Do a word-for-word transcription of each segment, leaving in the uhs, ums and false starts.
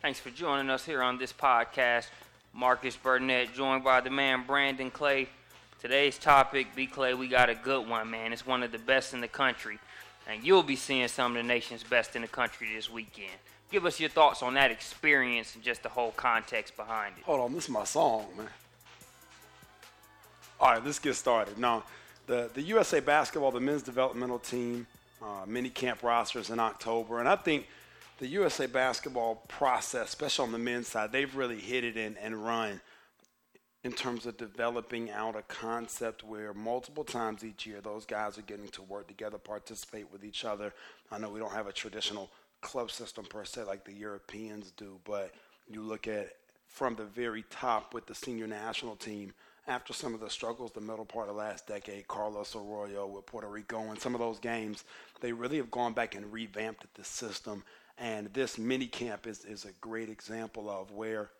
Thanks for joining us here on this podcast. Marcus Burnett, joined by the man Brandon Clay. Today's topic, B. Clay, we got a good one, man. It's one of the best in the country. And you'll be seeing some of the nation's best in the country this weekend. Give us your thoughts on that experience and just the whole context behind it. Hold on, this is my song, man. All right, let's get started. Now, the, the U S A Basketball, the men's developmental team, uh, mini camp rosters in October, and I think the U S A Basketball process, especially on the men's side, they've really hit it in and run in terms of developing out a concept where multiple times each year those guys are getting to work together, participate with each other. I know we don't have a traditional club system per se like the Europeans do, but you look at from the very top with the senior national team, after some of the struggles the middle part of last decade, Carlos Arroyo with Puerto Rico and some of those games, they really have gone back and revamped the system. And this mini camp is, is a great example of where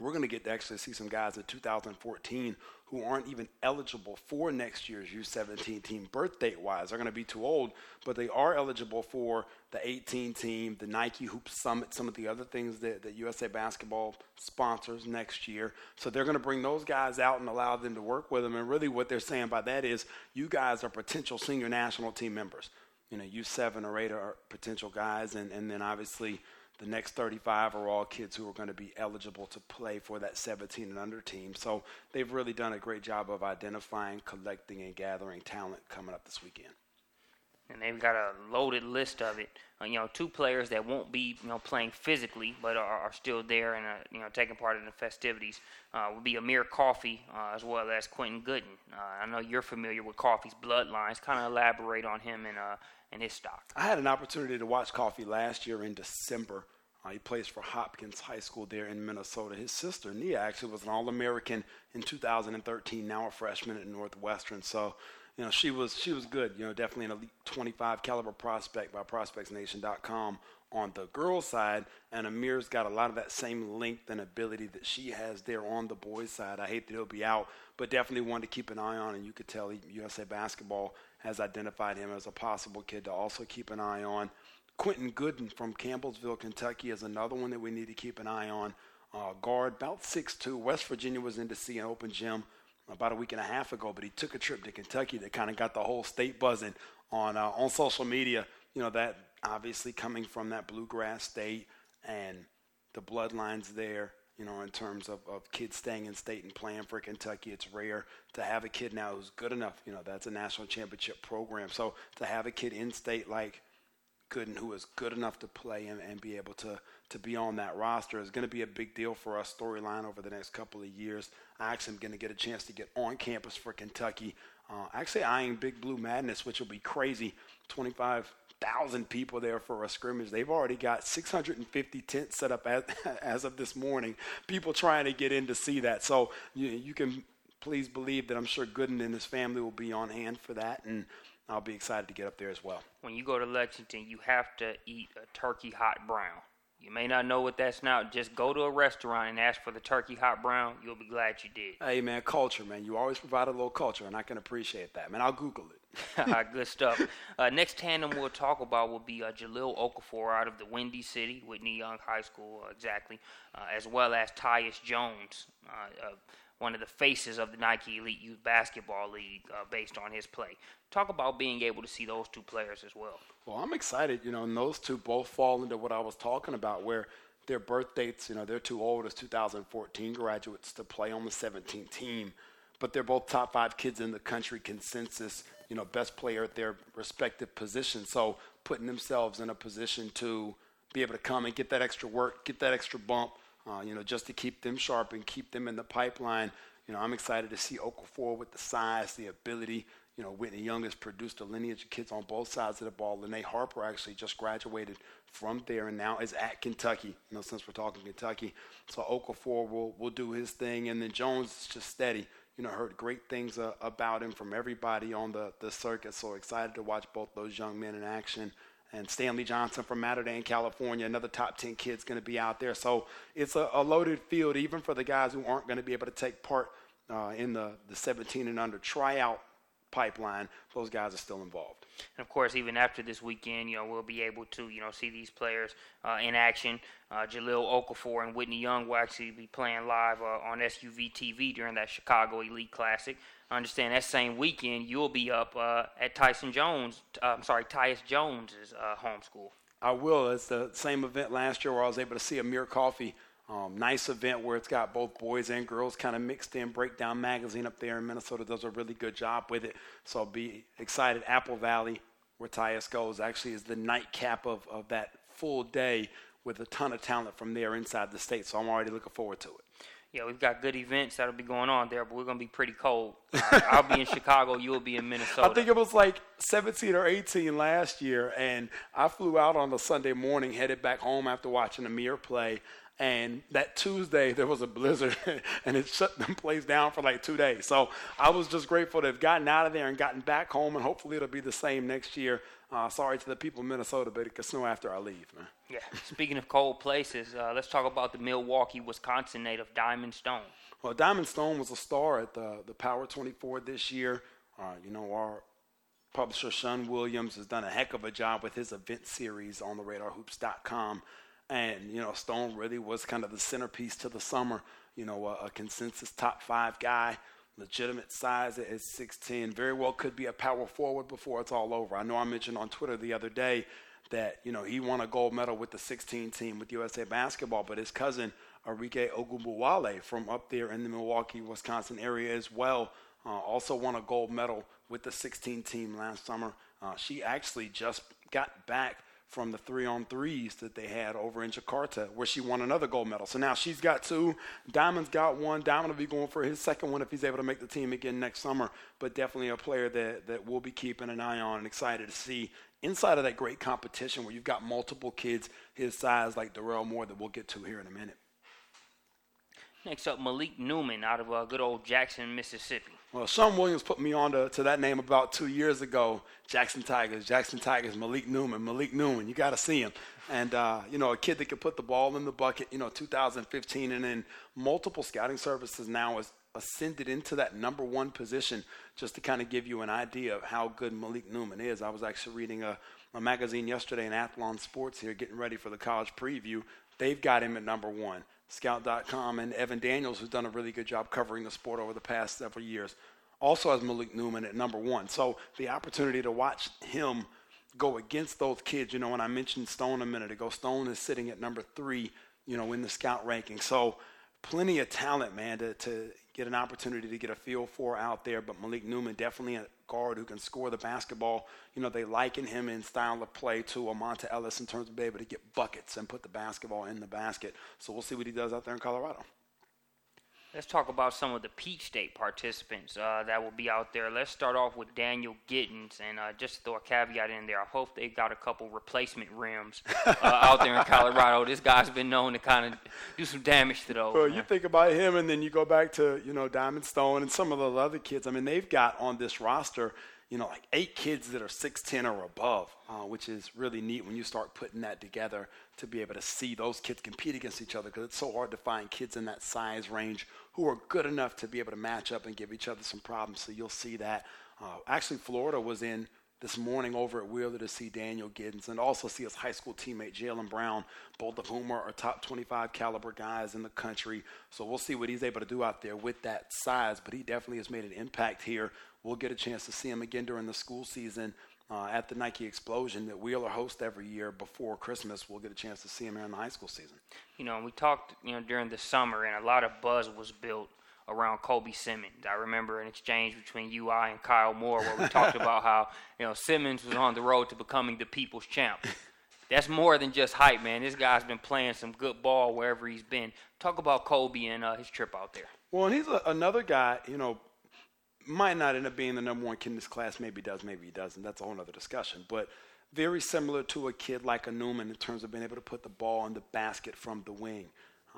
we're going to get to actually see some guys in two thousand fourteen who aren't even eligible for next year's U seventeen team birth date-wise. They're going to be too old, but they are eligible for the eighteen team, the Nike Hoop Summit, some of the other things that, that U S A Basketball sponsors next year. So they're going to bring those guys out and allow them to work with them. And really what they're saying by that is you guys are potential senior national team members. You know, you seven or eight are potential guys, and, and then obviously the next thirty-five are all kids who are going to be eligible to play for that seventeen and under team. So they've really done a great job of identifying, collecting, and gathering talent coming up this weekend. And they've got a loaded list of it. Uh, you know, two players that won't be, you know, playing physically, but are, are still there and, uh, you know, taking part in the festivities uh, would be Amir Coffey uh, as well as Quentin Gooden. Uh, I know you're familiar with Coffey's bloodlines. Kind of elaborate on him and uh and his stock. I had an opportunity to watch Coffey last year in December. Uh, he plays for Hopkins High School there in Minnesota. His sister, Nia, actually was an All-American in two thousand thirteen, now a freshman at Northwestern. So, you know, she was she was good, you know, definitely an Elite twenty-five caliber prospect by Prospects Nation dot com on the girls' side. And Amir's got a lot of that same length and ability that she has there on the boys' side. I hate that he'll be out, but definitely one to keep an eye on. And you could tell U S A Basketball has identified him as a possible kid to also keep an eye on. Quentin Gooden from Campbellsville, Kentucky is another one that we need to keep an eye on. Uh, guard, about six two. West Virginia was in to see an open gym about a week and a half ago, but he took a trip to Kentucky that kind of got the whole state buzzing on uh, on social media. You know, that obviously coming from that bluegrass state and the bloodlines there, you know, in terms of, of kids staying in state and playing for Kentucky, it's rare to have a kid now who's good enough. You know, that's a national championship program. So to have a kid in state like Gooden who is good enough to play and, and be able to, to be on that roster is going to be a big deal for our storyline over the next couple of years. I actually am going to get a chance to get on campus for Kentucky. Uh, actually, eyeing Big Blue Madness, which will be crazy. twenty-five thousand people there for a scrimmage. They've already got six hundred fifty tents set up as, as of this morning. People trying to get in to see that. So you, you can please believe that I'm sure Gooden and his family will be on hand for that. And I'll be excited to get up there as well. When you go to Lexington, you have to eat a turkey hot brown. You may not know what that's now. Just go to a restaurant and ask for the turkey hot brown. You'll be glad you did. Hey, man, culture, man. You always provide a little culture, and I can appreciate that, man. I'll Google it. Good stuff. Uh, next tandem we'll talk about will be uh, Jahlil Okafor out of the Windy City, Whitney Young High School, uh, exactly, uh, as well as Tyus Jones, uh, uh, one of the faces of the Nike Elite Youth Basketball League uh, based on his play. Talk about being able to see those two players as well. Well, I'm excited, you know, and those two both fall into what I was talking about where their birth dates, you know, they're too old as two thousand fourteen graduates to play on the seventeen team, but they're both top five kids in the country consensus, you know, best player at their respective position. So putting themselves in a position to be able to come and get that extra work, get that extra bump, Uh, you know, just to keep them sharp and keep them in the pipeline. You know, I'm excited to see Okafor with the size, the ability. You know, Whitney Young has produced a lineage of kids on both sides of the ball. Lene Harper actually just graduated from there and now is at Kentucky, you know, since we're talking Kentucky. So Okafor will, will do his thing. And then Jones is just steady. You know, heard great things uh, about him from everybody on the, the circuit. So excited to watch both those young men in action. And Stanley Johnson from Mater Dei in California, another top ten kid's going to be out there. So it's a, a loaded field, even for the guys who aren't going to be able to take part uh, in the, the seventeen and under tryout pipeline. Those guys are still involved. And, of course, even after this weekend, you know, we'll be able to, you know, see these players uh, in action. Uh, Jahlil Okafor and Whitney Young will actually be playing live uh, on S U V T V during that Chicago Elite Classic. I understand that same weekend you'll be up uh, at Tyson Jones, uh, I'm sorry, Tyus Jones' uh, home school. I will. It's the same event last year where I was able to see Amir Coffey. Um, nice event where it's got both boys and girls kind of mixed in. Breakdown Magazine up there in Minnesota does a really good job with it. So I'll be excited. Apple Valley, where Tyus goes, actually is the nightcap of, of that full day with a ton of talent from there inside the state. So I'm already looking forward to it. Yeah, we've got good events that'll be going on there, but we're going to be pretty cold. Uh, I'll be in Chicago. You'll be in Minnesota. I think it was like seventeen or eighteen last year, and I flew out on a Sunday morning, headed back home after watching Amir play. And that Tuesday, there was a blizzard, and it shut the place down for like two days. So I was just grateful to have gotten out of there and gotten back home, and hopefully it'll be the same next year. Uh, sorry to the people of Minnesota, but it can snow after I leave, man. Yeah. Speaking of cold places, uh, let's talk about the Milwaukee, Wisconsin native Diamond Stone. Well, Diamond Stone was a star at the, the Power twenty-four this year. Uh, you know, our publisher, Sean Williams, has done a heck of a job with his event series on the radar hoops dot com. And, you know, Stone really was kind of the centerpiece to the summer. You know, a, a consensus top five guy, legitimate size at six ten, very well could be a power forward before it's all over. I know I mentioned on Twitter the other day that, you know, he won a gold medal with the sixteen team with U S A Basketball, but his cousin, Arike Ogunbowale, from up there in the Milwaukee, Wisconsin area as well, uh, also won a gold medal with the sixteen team last summer. Uh, she actually just got back from the three-on-threes that they had over in Jakarta, where she won another gold medal. So now she's got two. Diamond's got one. Diamond will be going for his second one if he's able to make the team again next summer. But definitely a player that, that we'll be keeping an eye on and excited to see inside of that great competition where you've got multiple kids his size like Darrell Moore that we'll get to here in a minute. Next up, Malik Newman out of uh, good old Jackson, Mississippi. Well, Sean Williams put me on to, to that name about two years ago. Jackson Tigers, Jackson Tigers, Malik Newman, Malik Newman. You got to see him. And, uh, you know, a kid that could put the ball in the bucket, you know, two thousand fifteen. And then multiple scouting services now has ascended into that number one position just to kind of give you an idea of how good Malik Newman is. I was actually reading a, a magazine yesterday in Athlon Sports here getting ready for the college preview. They've got him at number one. Scout dot com and Evan Daniels, who's done a really good job covering the sport over the past several years, also has Malik Newman at number one. So the opportunity to watch him go against those kids, you know, when I mentioned Stone a minute ago, Stone is sitting at number three, you know, in the scout ranking. So plenty of talent, man, to, to get an opportunity to get a feel for out there. But Malik Newman, definitely a guard who can score the basketball. You know, they liken him in style of play to Amonta Ellis in terms of being able to get buckets and put the basketball in the basket. So we'll see what he does out there in Colorado. Let's talk about some of the Peach State participants uh, that will be out there. Let's start off with Daniel Giddens, and uh, just throw a caveat in there. I hope they've got a couple replacement rims uh, out there in Colorado. This guy's been known to kind of do some damage to those. Well, man. You think about him, and then you go back to, you know, Diamond Stone and some of the other kids. I mean, they've got on this roster, you know, like eight kids that are six ten or above, uh, which is really neat when you start putting that together to be able to see those kids compete against each other, because it's so hard to find kids in that size range who are good enough to be able to match up and give each other some problems. So you'll see that. Uh, actually, Florida was in this morning over at Wheeler to see Daniel Giddens and also see his high school teammate Jalen Brown, both of whom are top twenty-five caliber guys in the country. So we'll see what he's able to do out there with that size, but he definitely has made an impact here. We'll get a chance to see him again during the school season uh, at the Nike Explosion that Wheeler hosts every year before Christmas. We'll get a chance to see him here in the high school season. You know, we talked, you know, during the summer, and a lot of buzz was built around Kobe Simmons. I remember an exchange between you, I, and Kyle Moore where we talked about how, you know, Simmons was on the road to becoming the people's champ. That's more than just hype, man. This guy's been playing some good ball wherever he's been. Talk about Kobe and uh, his trip out there. Well, and he's a, another guy, you know, might not end up being the number one kid in this class. Maybe he does, maybe he doesn't. That's a whole other discussion. But very similar to a kid like a Newman in terms of being able to put the ball in the basket from the wing.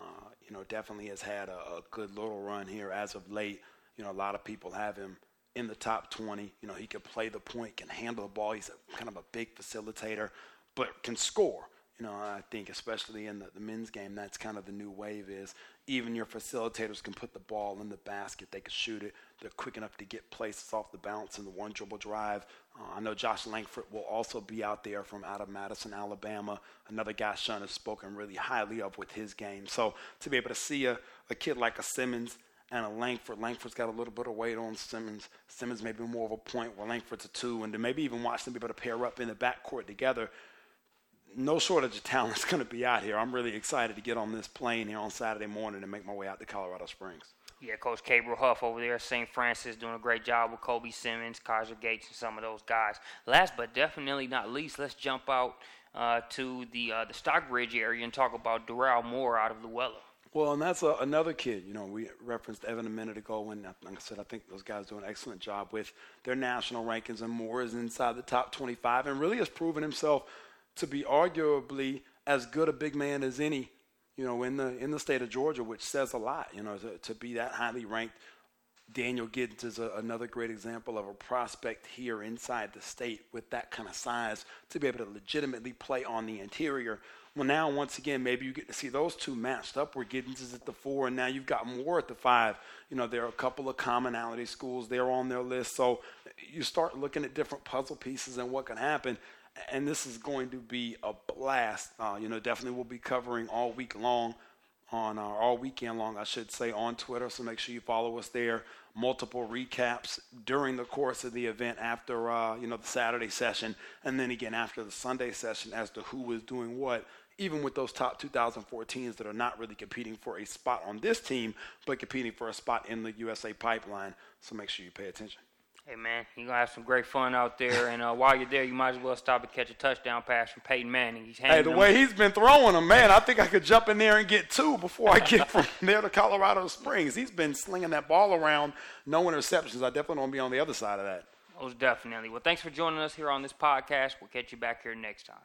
Uh, you know, definitely has had a, a good little run here as of late. You know, a lot of people have him in the top twenty. You know, he can play the point, can handle the ball. He's a, kind of a big facilitator, but can score. You know, I think especially in the, the men's game, that's kind of the new wave is even your facilitators can put the ball in the basket. They can shoot it. They're quick enough to get places off the bounce in the one dribble drive. Uh, I know Josh Langford will also be out there from out of Madison, Alabama, another guy Sean has spoken really highly of with his game. So to be able to see a, a kid like a Simmons and a Langford, Langford's got a little bit of weight on Simmons. Simmons may be more of a point where Langford's a two, and to maybe even watch them be able to pair up in the backcourt together. No shortage of talent's going to be out here. I'm really excited to get on this plane here on Saturday morning and make my way out to Colorado Springs. Yeah, Coach Gabriel Huff over there, Saint Francis, doing a great job with Kobe Simmons, Kaiser Gates, and some of those guys. Last but definitely not least, let's jump out uh, to the uh, the Stockbridge area and talk about Doral Moore out of Luella. Well, and that's a, another kid. You know, we referenced Evan a minute ago, and like I said, I think those guys do an excellent job with their national rankings, and Moore is inside the top twenty-five and really has proven himself to be arguably as good a big man as any, you know, in the in the state of Georgia, which says a lot. You know, to, to be that highly ranked. Daniel Giddens is a, another great example of a prospect here inside the state with that kind of size to be able to legitimately play on the interior. Well, now, once again, maybe you get to see those two matched up where Giddens is at the four, and now you've got Moore at the five. You know, there are a couple of commonality schools there on their list. So you start looking at different puzzle pieces and what can happen, and this is going to be a blast. Uh, you know, definitely we'll be covering all week long on our, all weekend long, I should say, on Twitter. So make sure you follow us there. Multiple recaps during the course of the event after, uh, you know, the Saturday session, and then again after the Sunday session as to who is doing what. Even with those top two thousand fourteens that are not really competing for a spot on this team, but competing for a spot in the U S A pipeline. So make sure you pay attention. Hey, man, you're going to have some great fun out there. And uh, while you're there, you might as well stop and catch a touchdown pass from Peyton Manning. He's hey, the them. way he's been throwing them, man, I think I could jump in there and get two before I get from there to Colorado Springs. He's been slinging that ball around, no interceptions. I definitely want to be on the other side of that. Most definitely. Well, thanks for joining us here on this podcast. We'll catch you back here next time.